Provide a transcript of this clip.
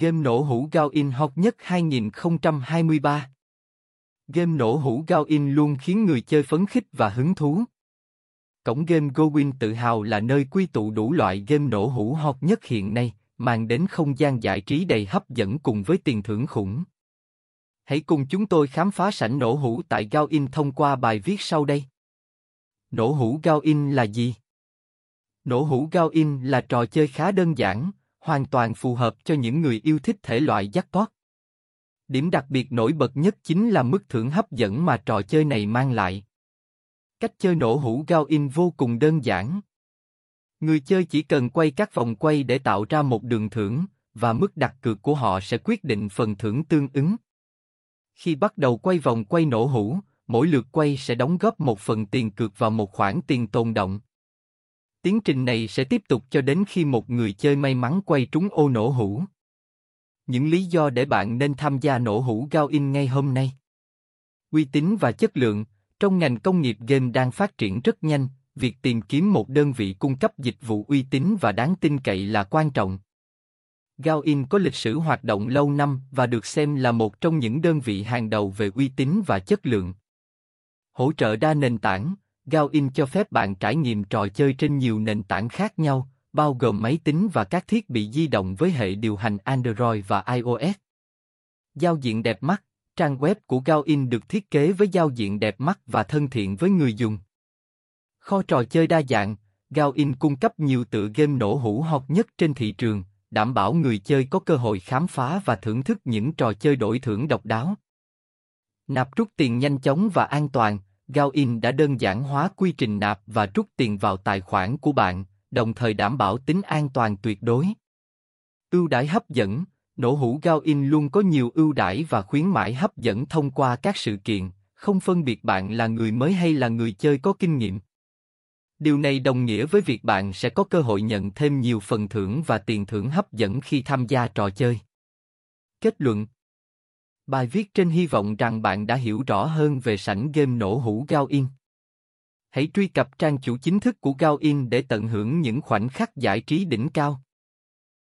Game nổ hũ Gowin hot nhất 2023. Game nổ hũ Gowin luôn khiến người chơi phấn khích và hứng thú. Cổng game Gowin tự hào là nơi quy tụ đủ loại game nổ hũ hot nhất hiện nay, mang đến không gian giải trí đầy hấp dẫn cùng với tiền thưởng khủng. Hãy cùng chúng tôi khám phá sảnh nổ hũ tại Gowin thông qua bài viết sau đây. Nổ hũ Gowin là gì? Nổ hũ Gowin là trò chơi khá đơn giản, hoàn toàn phù hợp cho những người yêu thích thể loại jackpot. Điểm đặc biệt nổi bật nhất chính là mức thưởng hấp dẫn mà trò chơi này mang lại. Cách chơi nổ hũ Gowin vô cùng đơn giản. Người chơi chỉ cần quay các vòng quay để tạo ra một đường thưởng, và mức đặt cược của họ sẽ quyết định phần thưởng tương ứng. Khi bắt đầu quay vòng quay nổ hũ, mỗi lượt quay sẽ đóng góp một phần tiền cược vào một khoản tiền tồn đọng. Tiến trình này sẽ tiếp tục cho đến khi một người chơi may mắn quay trúng ô nổ hũ. Những lý do để bạn nên tham gia nổ hũ Gowin ngay hôm nay. Uy tín và chất lượng. Trong ngành công nghiệp game đang phát triển rất nhanh, việc tìm kiếm một đơn vị cung cấp dịch vụ uy tín và đáng tin cậy là quan trọng. Gowin có lịch sử hoạt động lâu năm và được xem là một trong những đơn vị hàng đầu về uy tín và chất lượng. Hỗ trợ đa nền tảng. Gowin cho phép bạn trải nghiệm trò chơi trên nhiều nền tảng khác nhau, bao gồm máy tính và các thiết bị di động với hệ điều hành Android và iOS. Giao diện đẹp mắt. Trang web của Gowin được thiết kế với giao diện đẹp mắt và thân thiện với người dùng. Kho trò chơi đa dạng. Gowin cung cấp nhiều tựa game nổ hũ hot nhất trên thị trường, đảm bảo người chơi có cơ hội khám phá và thưởng thức những trò chơi đổi thưởng độc đáo. Nạp rút tiền nhanh chóng và an toàn. Gowin đã đơn giản hóa quy trình nạp và rút tiền vào tài khoản của bạn, đồng thời đảm bảo tính an toàn tuyệt đối. Ưu đãi hấp dẫn. Nổ hũ Gowin luôn có nhiều ưu đãi và khuyến mãi hấp dẫn thông qua các sự kiện, không phân biệt bạn là người mới hay là người chơi có kinh nghiệm. Điều này đồng nghĩa với việc bạn sẽ có cơ hội nhận thêm nhiều phần thưởng và tiền thưởng hấp dẫn khi tham gia trò chơi. Kết luận. Bài viết trên hy vọng rằng bạn đã hiểu rõ hơn về sảnh game nổ hũ Gowin. Hãy truy cập trang chủ chính thức của Gowin để tận hưởng những khoảnh khắc giải trí đỉnh cao.